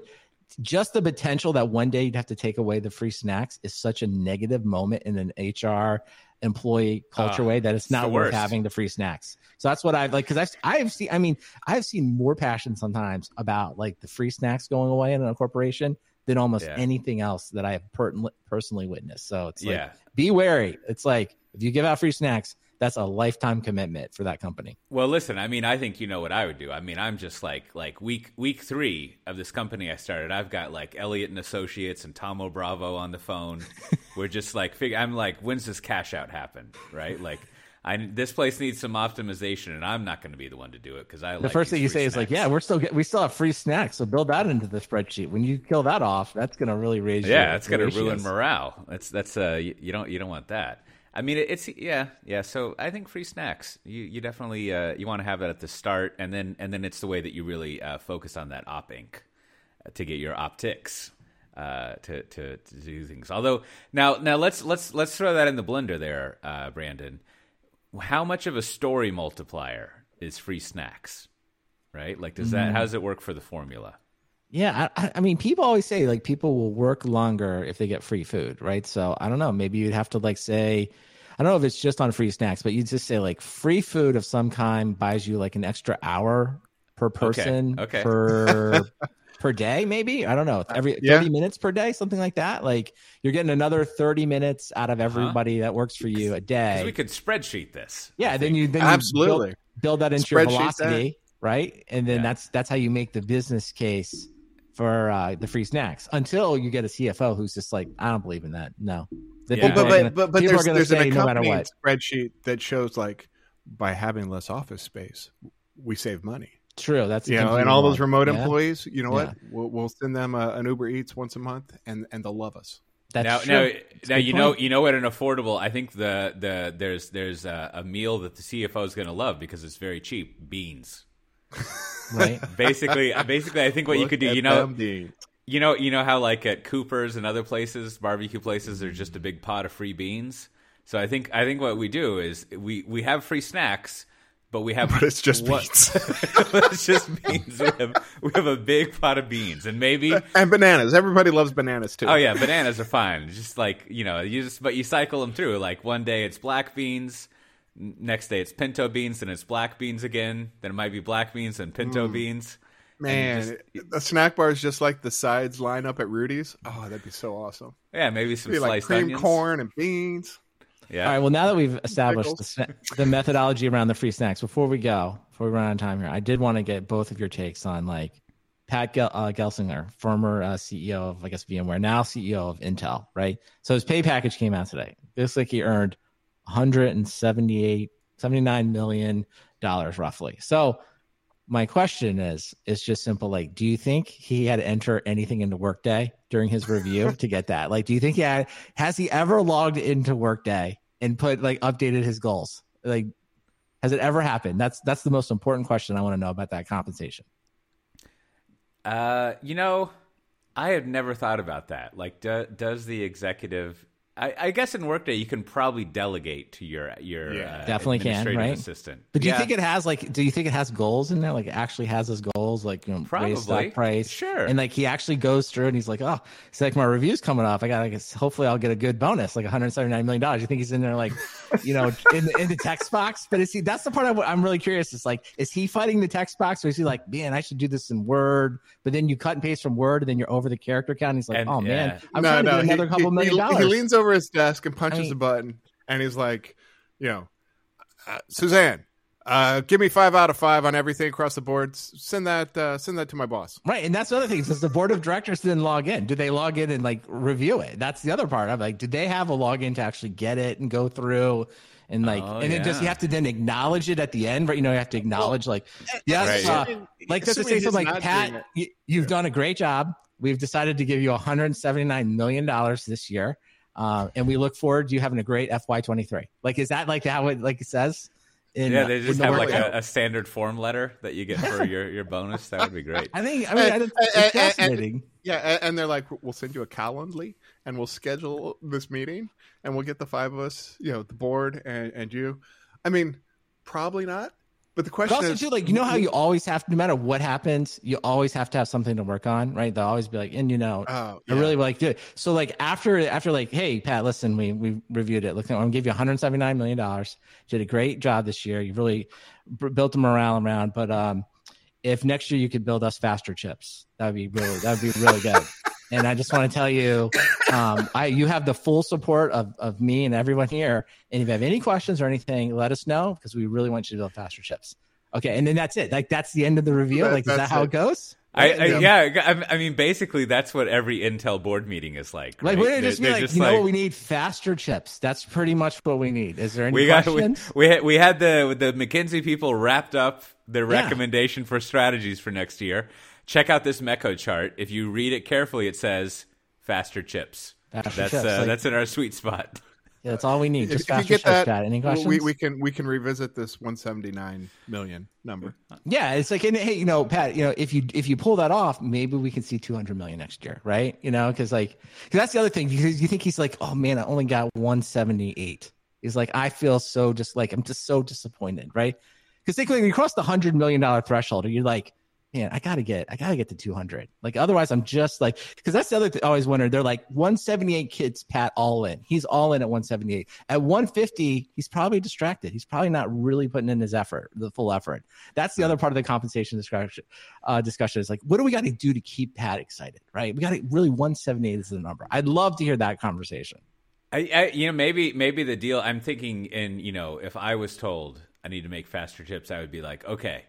just the potential that one day you'd have to take away the free snacks is such a negative moment in an H R employee culture uh, way that it's, it's not worth having the free snacks. So that's what I've like, because I've, I've seen, I mean, I've seen more passion sometimes about like the free snacks going away in a corporation than almost yeah. anything else that I have per- personally witnessed. So it's like, yeah. be wary. It's like, if you give out free snacks, that's a lifetime commitment for that company. Well, listen, I mean, I think you know what I would do. I mean, I'm just like, like week week three of this company I started, I've got like Elliott and Associates and Tomo Bravo on the phone. We're just like, figure, I'm like, when's this cash out happen, right? Like, I, this place needs some optimization, and I'm not going to be the one to do it because I. The like first thing you say snacks. Is like, "Yeah, we're still get, we still have free snacks, so build that into the spreadsheet." When you kill that off, that's going to really raise. Yeah, your, it's going to ruin morale. That's that's uh, you, you don't you don't want that. I mean, it, it's yeah yeah. So I think free snacks. You you definitely uh, you want to have that at the start, and then and then it's the way that you really uh, focus on that op inc to get your optics. Uh, to, to to do things. Although now now let's let's let's throw that in the blender there, uh, Brandon. How much of a story multiplier is free snacks, right? Like, does that, how does it work for the formula? Yeah. I, I mean, people always say like people will work longer if they get free food, right? So I don't know, maybe you'd have to like say, I don't know if it's just on free snacks, but you'd just say like free food of some kind buys you like an extra hour per person okay. Okay. per per day, maybe. I don't know. Every thirty yeah. minutes per day, something like that. Like you're getting another thirty minutes out of everybody uh-huh. that works for you a day. We could spreadsheet this. Yeah. Then you, then absolutely you build, build that into your velocity. That. Right. And then yeah. that's, that's how you make the business case for uh, the free snacks until you get a C F O who's just like, I don't believe in that. No. The yeah. well, but, gonna, but, but there's, there's an accompanying no spreadsheet that shows like by having less office space, we save money. True. That's you know, and all those remote yeah. employees. You know what? Yeah. We'll, we'll send them a, an Uber Eats once a month, and, and they'll love us. That's now, true. Now, now you point. know you know at an affordable. I think the the there's there's a, a meal that the C F O is going to love because it's very cheap. Beans. Right. Basically, basically, I think what Look you could do. You know, them. you know, you know how like at Cooper's and other places, barbecue places, there's just a big pot of free beans. So I think I think what we do is we, we have free snacks. But we have but it's just what, beans. It's just beans. We have, we have a big pot of beans, and maybe and bananas. Everybody loves bananas too. Oh yeah, bananas are fine. It's just like you know, you just but you cycle them through. Like one day it's black beans, next day it's pinto beans, then it's black beans again. Then it might be black beans and pinto mm. beans. Man, just, the snack bar is just like the sides line up at Rudy's. Oh, that'd be so awesome. Yeah, maybe some maybe sliced like cream onions. Corn and beans. Yeah. All right. Well, now that we've established the, sna- the methodology around the free snacks, before we go, before we run out of time here, I did want to get both of your takes on like Pat Gel- uh, Gelsinger, former uh, C E O of, I guess, VMware, now C E O of Intel, right? So his pay package came out today. Looks like he earned one hundred seventy-eight, seventy-nine million dollars roughly. So my question is, it's just simple. Like, do you think he had to enter anything into Workday during his review to get that? Like, do you think he had, has he ever logged into Workday and put like updated his goals? Like, has it ever happened? That's, that's the most important question I want to know about that compensation. Uh, you know, I have never thought about that. Like, do, does the executive I, I guess in Workday you can probably delegate to your your yeah, uh, definitely administrative can, right? assistant. But do yeah. you think it has like? Do you think it has goals in there? Like, it actually has his goals, like, you know, probably stock price, sure. And like he actually goes through and he's like, oh, it's like my review's coming off. I got, I guess hopefully I'll get a good bonus, like one hundred seventy nine million dollars. You think he's in there like, you know, in the, in the text box? But is he? That's the part I'm, I'm really curious. Is like, is he fighting the text box, or is he like, man, I should do this in Word? But then you cut and paste from Word, and then you're over the character count. And he's like, and, oh yeah. man, I'm no, trying no, to get another he, couple he, million he, dollars. He leans over his desk and punches I mean, a button, and he's like, you know, uh, Suzanne, uh, give me five out of five on everything across the board. Send that, uh, send that to my boss. Right, and that's the other thing. Since the board of directors didn't log in, do they log in and like review it? That's the other part. I'm like, did they have a login to actually get it and go through? And like, oh, and yeah. then just you have to then acknowledge it at the end, right? You know, you have to acknowledge, well, like, yes, right. uh, like does it say something like, Pat, you, you've yeah. done a great job. We've decided to give you one hundred seventy-nine million dollars this year. Um, and we look forward to you having a great F Y twenty-three. Like, is that like how it like it says? In, yeah, they just uh, have like a, a standard form letter that you get for your, your bonus. That would be great. I think. I mean, and, it's and, fascinating. And, yeah, and they're like, we'll send you a Calendly, and we'll schedule this meeting, and we'll get the five of us, you know, the board and, and you. I mean, probably not. But the question but also is, too, like, you know how you always have, no matter what happens, you always have to have something to work on, right? They'll always be like, and you know, oh, yeah. I really like do it. So like after, after like, hey, Pat, listen, we we reviewed it. Look, I'm gonna give you one hundred seventy-nine million dollars. You did a great job this year. You've really b- built the morale around. But um, if next year you could build us faster chips, that'd be really, that'd be really good. And I just want to tell you, um, I you have the full support of, of me and everyone here. And if you have any questions or anything, let us know because we really want you to build faster chips. Okay, and then that's it. Like that's the end of the review. That, like is that how it, it goes? I, I yeah. I, I mean, basically, that's what every Intel board meeting is like. Right? Like we're just they, be like, just you like, know, what we need faster chips. That's pretty much what we need. Is there any we questions? Got, we, we had we had the the McKinsey people wrapped up their recommendation yeah. for strategies for next year. Check out this Mekko chart. If you read it carefully, it says faster chips. Faster that's chips. Uh, like, that's in our sweet spot. Yeah, that's all we need. Just if faster chips. That, any questions? We, we can we can revisit this one hundred seventy-nine million number. Yeah, it's like, and hey, you know, Pat, you know, if you if you pull that off, maybe we can see two hundred million next year, right? You know, because like, because that's the other thing. Because you think he's like, oh man, I only got one seventy-eight. He's like, I feel so just like I'm just so disappointed, right? Because think when you cross the one hundred million dollars threshold, you're like, man, I gotta get, I gotta get to two hundred. Like, otherwise, I'm just like, because that's the other thing I always wondered. They're like one seventy-eight kids, Pat, all in. He's all in at one seventy-eight. At one fifty, he's probably distracted. He's probably not really putting in his effort, the full effort. That's the other part of the compensation discussion. Uh, discussion is like, what do we got to do to keep Pat excited, right? We got to really one seventy-eight is the number. I'd love to hear that conversation. I, I, you know, maybe, maybe the deal. I'm thinking, in you know, if I was told I need to make faster chips, I would be like, okay,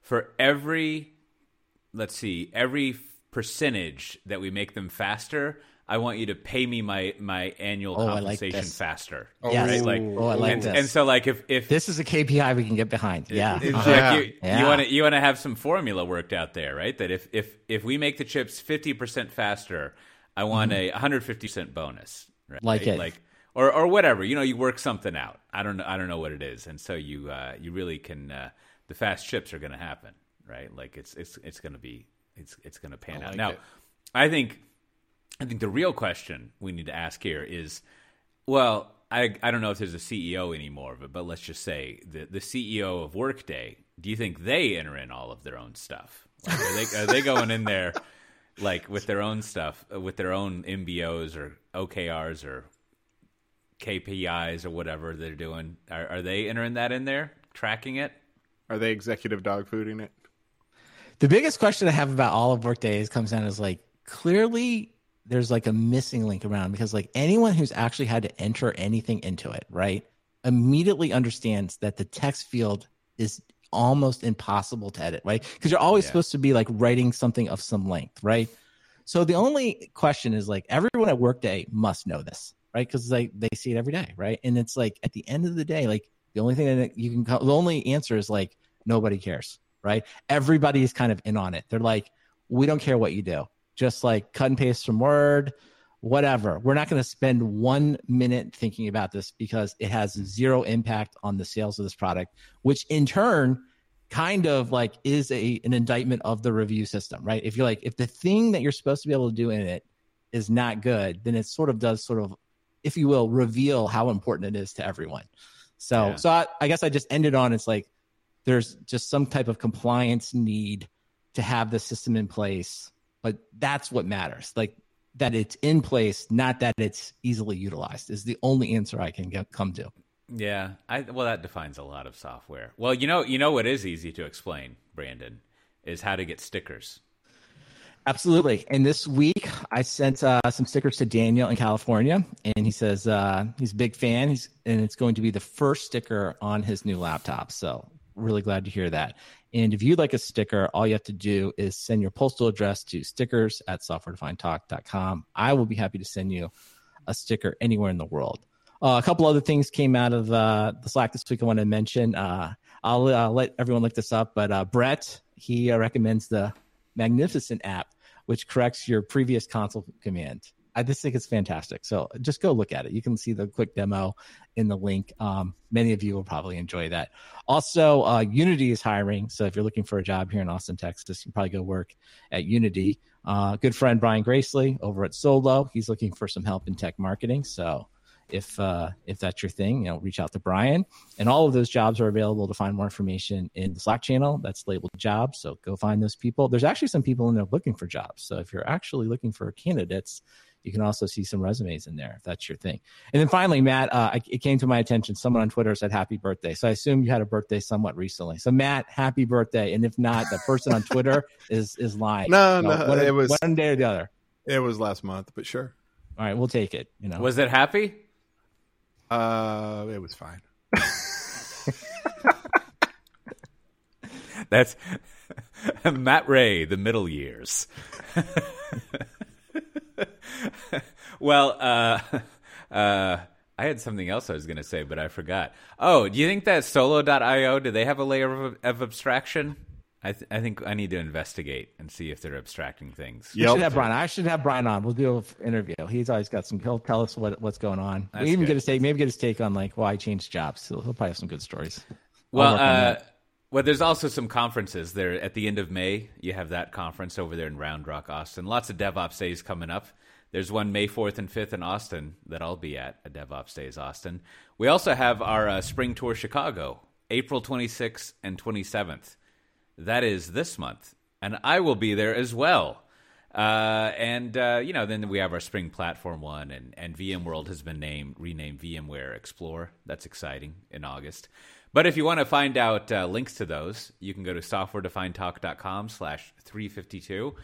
for every Let's see, every percentage that we make them faster, I want you to pay me my, my annual oh, compensation I like faster. Oh, yes. Right? Like, oh, I like and, this. And so like if, if... This is a K P I we can get behind. Yeah. It, uh-huh. like you, yeah. You want to you want to have some formula worked out there, right? That if if, if we make the chips fifty percent faster, I want mm-hmm. a one hundred fifty percent bonus. Right? Like it. Like, or, or whatever. You know, you work something out. I don't know, I don't know what it is. And so you, uh, you really can... Uh, the fast chips are going to happen. Right, like it's it's it's gonna be it's it's gonna pan out. Now, I think I think the real question we need to ask here is, well, I I don't know if there's a C E O anymore, but but let's just say the the C E O of Workday. Do you think they enter in all of their own stuff? Like, are they are they going in there like with their own stuff, with their own M B Os or O K Rs or K P Is or whatever they're doing? Are, are they entering that in there, tracking it? Are they executive dog fooding it? The biggest question I have about all of Workday is comes down is like, clearly there's like a missing link around because like anyone who's actually had to enter anything into it, right, immediately understands that the text field is almost impossible to edit, right? Because you're always yeah. supposed to be like writing something of some length, right? So the only question is like everyone at Workday must know this, right? Because like they see it every day, right? And it's like at the end of the day, like the only thing that you can, the only answer is like nobody cares. Right? Everybody is kind of in on it. They're like, we don't care what you do. Just like cut and paste from Word, whatever. We're not going to spend one minute thinking about this because it has zero impact on the sales of this product, which in turn kind of like is a an indictment of the review system, right? If you're like, if the thing that you're supposed to be able to do in it is not good, then it sort of does sort of if you will, reveal how important it is to everyone. So, yeah. so I, I guess I just ended on, it's like, there's just some type of compliance need to have the system in place, but that's what matters. Like that it's in place, not that it's easily utilized is the only answer I can get, come to. Yeah. I, well, that defines a lot of software. Well, you know, you know what is easy to explain, Brandon, is how to get stickers. Absolutely. And this week I sent uh, some stickers to Daniel in California, and he says uh, he's a big fan, he's, and it's going to be the first sticker on his new laptop. So really glad to hear that. And if you'd like a sticker, all you have to do is send your postal address to stickers at software defined talk dot com. I will be happy to send you a sticker anywhere in the world. Uh, a couple other things came out of uh, the Slack this week I want to mention. Uh, I'll uh, let everyone look this up, but uh, Brett, he uh, recommends the Magnificent app, which corrects your previous console command. I just think it's fantastic. So just go look at it. You can see the quick demo in the link. Um, many of you will probably enjoy that. Also, uh, Unity is hiring. So if you're looking for a job here in Austin, Texas, you can probably go work at Unity. Uh, good friend Brian Gracely over at Solo, he's looking for some help in tech marketing. So if uh, if that's your thing, you know, reach out to Brian. And all of those jobs are available to find more information in the Slack channel that's labeled jobs. So go find those people. There's actually some people in there looking for jobs. So if you're actually looking for candidates, you can also see some resumes in there if that's your thing. And then finally, Matt, uh, it came to my attention, someone on Twitter said happy birthday. So I assume you had a birthday somewhat recently. So Matt, happy birthday. And if not, the person on Twitter is is lying. No, you know, no. One, it was one day or the other. It was last month, but sure. All right, we'll take it. You know, was it happy? Uh, it was fine. That's Matt Ray, the middle years. Well, uh, uh, I had something else I was going to say, but I forgot. Oh, do you think that solo dot io, do they have a layer of, of abstraction? I, th- I think I need to investigate and see if they're abstracting things. Yep. We should have Brian. I should have Brian on. We'll do an interview. He's always got some. He'll tell us what, what's going on. That's we even good. get his take. Maybe get his take on like why he changed jobs. So he'll probably have some good stories. Well, uh, well, there's also some conferences there at the end of May. You have that conference over there in Round Rock, Austin. Lots of DevOps Days coming up. There's one May fourth and fifth in Austin that I'll be at at DevOps Days Austin. We also have our uh, Spring Tour Chicago, April twenty-sixth and twenty-seventh. That is this month, and I will be there as well. Uh, and, uh, you know, then we have our Spring Platform one, and, and VMworld has been named renamed VMware Explore. That's exciting in August. But if you want to find out uh, links to those, you can go to software defined talk dot com slash three fifty-two.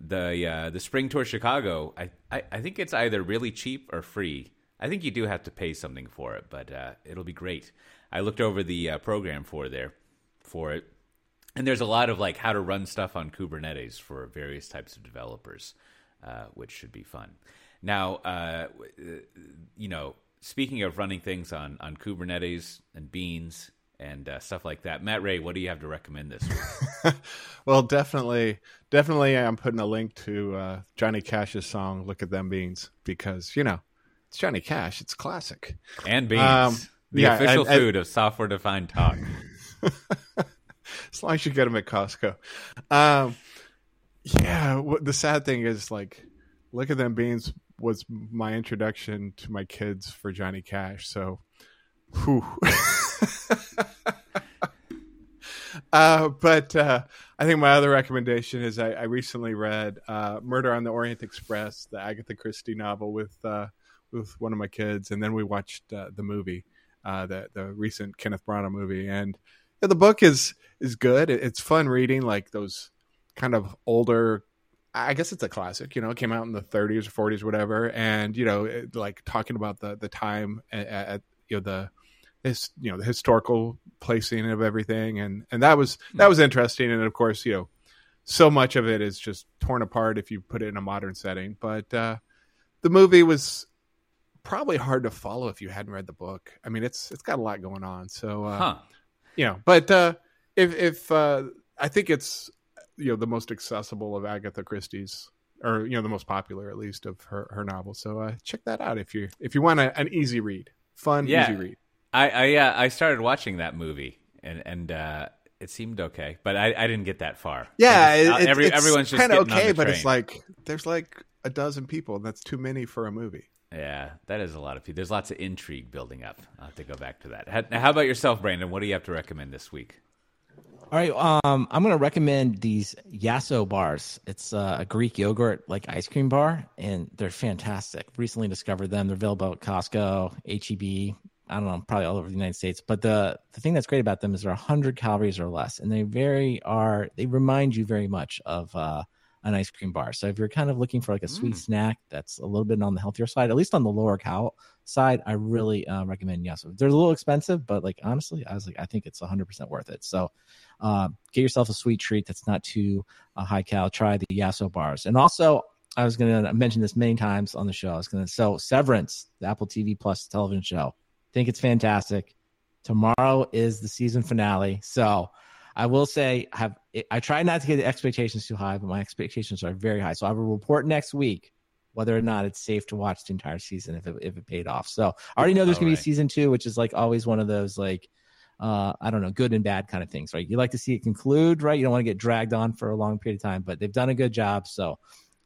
The uh, the Spring Tour Chicago, I, I, I think it's either really cheap or free. I think you do have to pay something for it, but uh, it'll be great. I looked over the uh, program for there for it. And there's a lot of like how to run stuff on Kubernetes for various types of developers, uh, which should be fun. Now, uh, you know, speaking of running things on, on Kubernetes and beans and uh, stuff like that, Matt Ray, what do you have to recommend this week? Well, definitely, definitely I'm putting a link to uh, Johnny Cash's song, Look at Them Beans, because, you know, it's Johnny Cash. It's classic. And beans. Um, the yeah, official I, I, food I, of software-defined talk. As long as you get them at Costco. Um, yeah, w- the sad thing is, like, Look at Them Beans was my introduction to my kids for Johnny Cash. So, whew. uh, but uh, I think my other recommendation is I, I recently read uh, Murder on the Orient Express, the Agatha Christie novel, with uh, with one of my kids. And then we watched uh, the movie, uh, the, the recent Kenneth Branagh movie. And yeah, the book is is good. It's fun reading, like those kind of older, I guess it's a classic, you know, it came out in the thirties or forties, whatever. And, you know, it, like talking about the, the time at, at, you know, the, this, you know, the historical placing of everything. And, and that was, that was interesting. And of course, you know, so much of it is just torn apart if you put it in a modern setting, but uh, the movie was probably hard to follow if you hadn't read the book. I mean, it's, it's got a lot going on. So, uh, huh. you know, but, uh, If, if uh, I think it's, you know, the most accessible of Agatha Christie's, or, you know, the most popular, at least, of her, her novel. So uh, check that out if you if you want a, an easy read, fun, yeah. easy read. I I, uh, I started watching that movie, and and uh, it seemed okay, but I, I didn't get that far. Yeah, just, it, every, it's everyone's just kind of okay, but train. It's like there's like a dozen people, and that's too many for a movie. Yeah, that is a lot of people. There's lots of intrigue building up. I'll have to go back to that. Now, how about yourself, Brandon? What do you have to recommend this week? All right, um, I'm going to recommend these Yasso bars. It's uh, a Greek yogurt like ice cream bar, and they're fantastic. Recently discovered them. They're available at Costco, H E B. I don't know, probably all over the United States. But the, the thing that's great about them is they're one hundred calories or less, and they very are they remind you very much of uh, an ice cream bar. So if you're kind of looking for like a sweet mm. snack that's a little bit on the healthier side, at least on the lower cal side, I really uh, recommend Yasso. They're a little expensive, but like honestly, I was like, I think it's one hundred percent worth it. So uh, get yourself a sweet treat that's not too uh, high cal. Try the Yasso bars. And also, I was going to mention this many times on the show. I was going to so Severance, the Apple T V Plus television show. I think it's fantastic. Tomorrow is the season finale, so I will say have I try not to get the expectations too high, but my expectations are very high. So I will report next week whether or not it's safe to watch the entire season if it, if it paid off. So I already know there's going right. to be season two, which is like always one of those like uh, I don't know, good and bad kind of things, right? You like to see it conclude, right? You don't want to get dragged on for a long period of time, but they've done a good job. So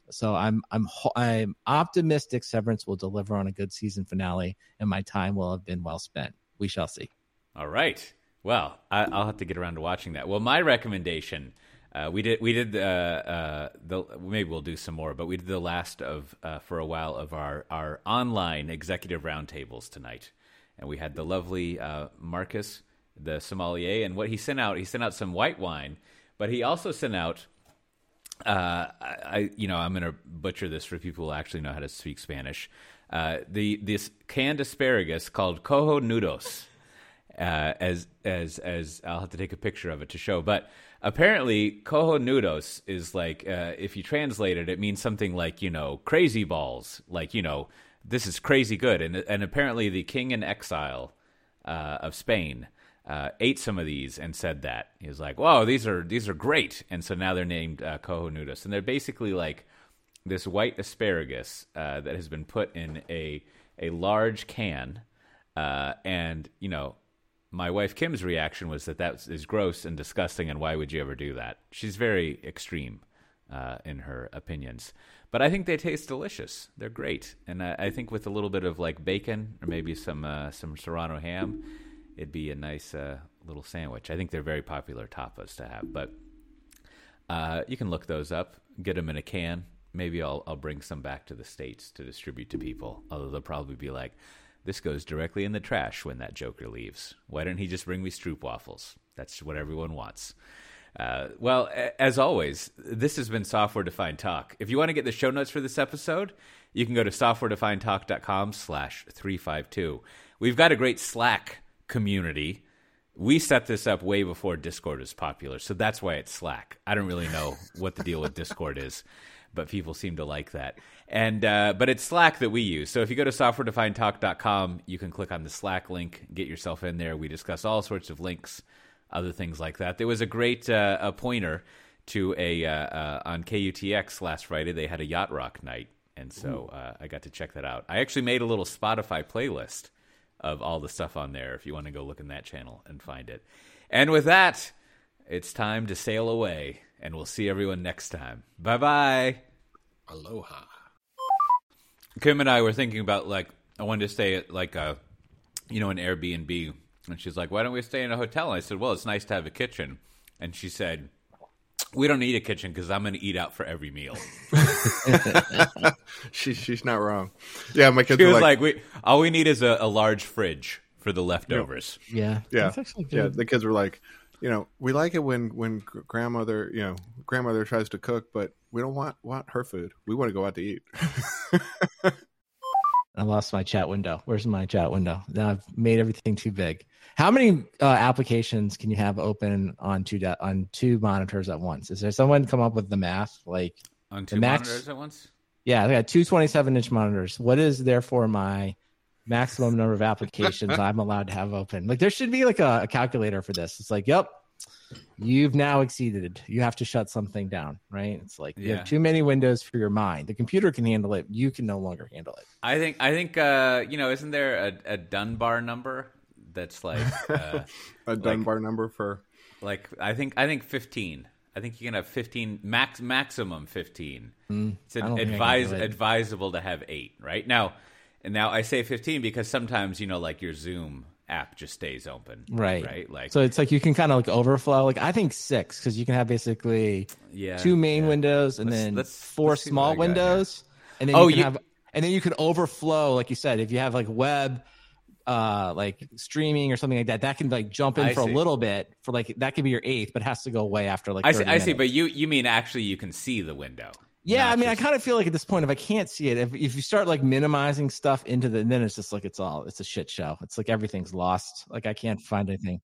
so I'm I'm I'm optimistic Severance will deliver on a good season finale, and my time will have been well spent. We shall see. All right. Well, I, I'll have to get around to watching that. Well, my recommendation, uh, we did we did uh, uh, the maybe we'll do some more, but we did the last of uh, for a while of our our online executive roundtables tonight, and we had the lovely uh, Marcus, the sommelier, and what he sent out. He sent out some white wine, but he also sent out. Uh, I, you know, I'm going to butcher this for people who actually know how to speak Spanish. Uh, the this canned asparagus called cojonudos, uh, as as as I'll have to take a picture of it to show. But apparently, cojonudos is like uh, if you translate it, it means something like you know crazy balls, like you know this is crazy good. And and apparently, the king in exile uh, of Spain. Uh, ate some of these and said that he was like, "Whoa, these are these are great!" And so now they're named uh, cojonudos, and they're basically like this white asparagus uh, that has been put in a a large can. Uh, and you know, my wife Kim's reaction was that that is gross and disgusting, and why would you ever do that? She's very extreme uh, in her opinions, but I think they taste delicious. They're great, and I, I think with a little bit of like bacon or maybe some uh, some serrano ham. It'd be a nice uh, little sandwich. I think they're very popular tapas to have, but uh, you can look those up, get them in a can. Maybe I'll I'll bring some back to the States to distribute to people, although they'll probably be like, this goes directly in the trash when that joker leaves. Why didn't he just bring me stroopwafels? That's what everyone wants. Uh, well, as always, this has been Software Defined Talk. If you want to get the show notes for this episode, you can go to software defined talk dot com slash three fifty-two. We've got a great Slack community. We set this up way before Discord was popular, so that's why it's Slack. I don't really know what the deal with Discord is, but people seem to like that. And uh, but it's Slack that we use. So if you go to software defined talk dot com, you can click on the Slack link, get yourself in there. We discuss all sorts of links, other things like that. There was a great uh, a pointer to a uh, uh, on K U T X last Friday. They had a Yacht Rock night, and so uh, I got to check that out. I actually made a little Spotify playlist of all the stuff on there if you want to go look in that channel and find it. And with that, it's time to sail away, and we'll see everyone next time. Bye-bye. Aloha. Kim and I were thinking about, like, I wanted to stay at, like, a, you know, an Airbnb. And she's like, why don't we stay in a hotel? And I said, well, it's nice to have a kitchen. And she said, we don't need a kitchen because I'm going to eat out for every meal. she, she's not wrong. Yeah, my kids she was like, like we, all we need is a, a large fridge for the leftovers. Yeah. Yeah. That's yeah. The kids were like, you know, we like it when, when grandmother, you know, grandmother tries to cook, but we don't want, want her food. We want to go out to eat. I lost my chat window. Where's my chat window? Now I've made everything too big. How many uh, applications can you have open on two de- on two monitors at once? Is there someone come up with the math? Like on two max- monitors at once? Yeah, I got two twenty-seven inch monitors. What is therefore my maximum number of applications I'm allowed to have open? Like there should be like a, a calculator for this. It's like, yep, you've now exceeded. You have to shut something down, right? It's like yeah. You have too many windows for your mind. The computer can handle it. You can no longer handle it. I think. I think. Uh, you know, isn't there a, a Dunbar number? That's like uh, a Dunbar like, number for like I think I think fifteen. I think you can have fifteen max maximum fifteen. Mm, it's an, advise, advisable to have eight right now. And now I say fifteen because sometimes, you know, like your Zoom app just stays open. Right. Right. Like, so it's like you can kind of like overflow. Like I think six, because you can have basically yeah, two main yeah. windows and let's, then let's, four let's small windows. And then, oh, you can you... Have, and then you can overflow, like you said, if you have like web, uh, like streaming or something like that, that can like jump in I for see. a little bit for like, that could be your eighth, but it has to go away after like I see, I see. But you, you mean actually you can see the window. Yeah, Not I mean, just... I kind of feel like at this point, if I can't see it, if if you start like minimizing stuff into the, then it's just like it's all, it's a shit show. It's like everything's lost. Like I can't find anything.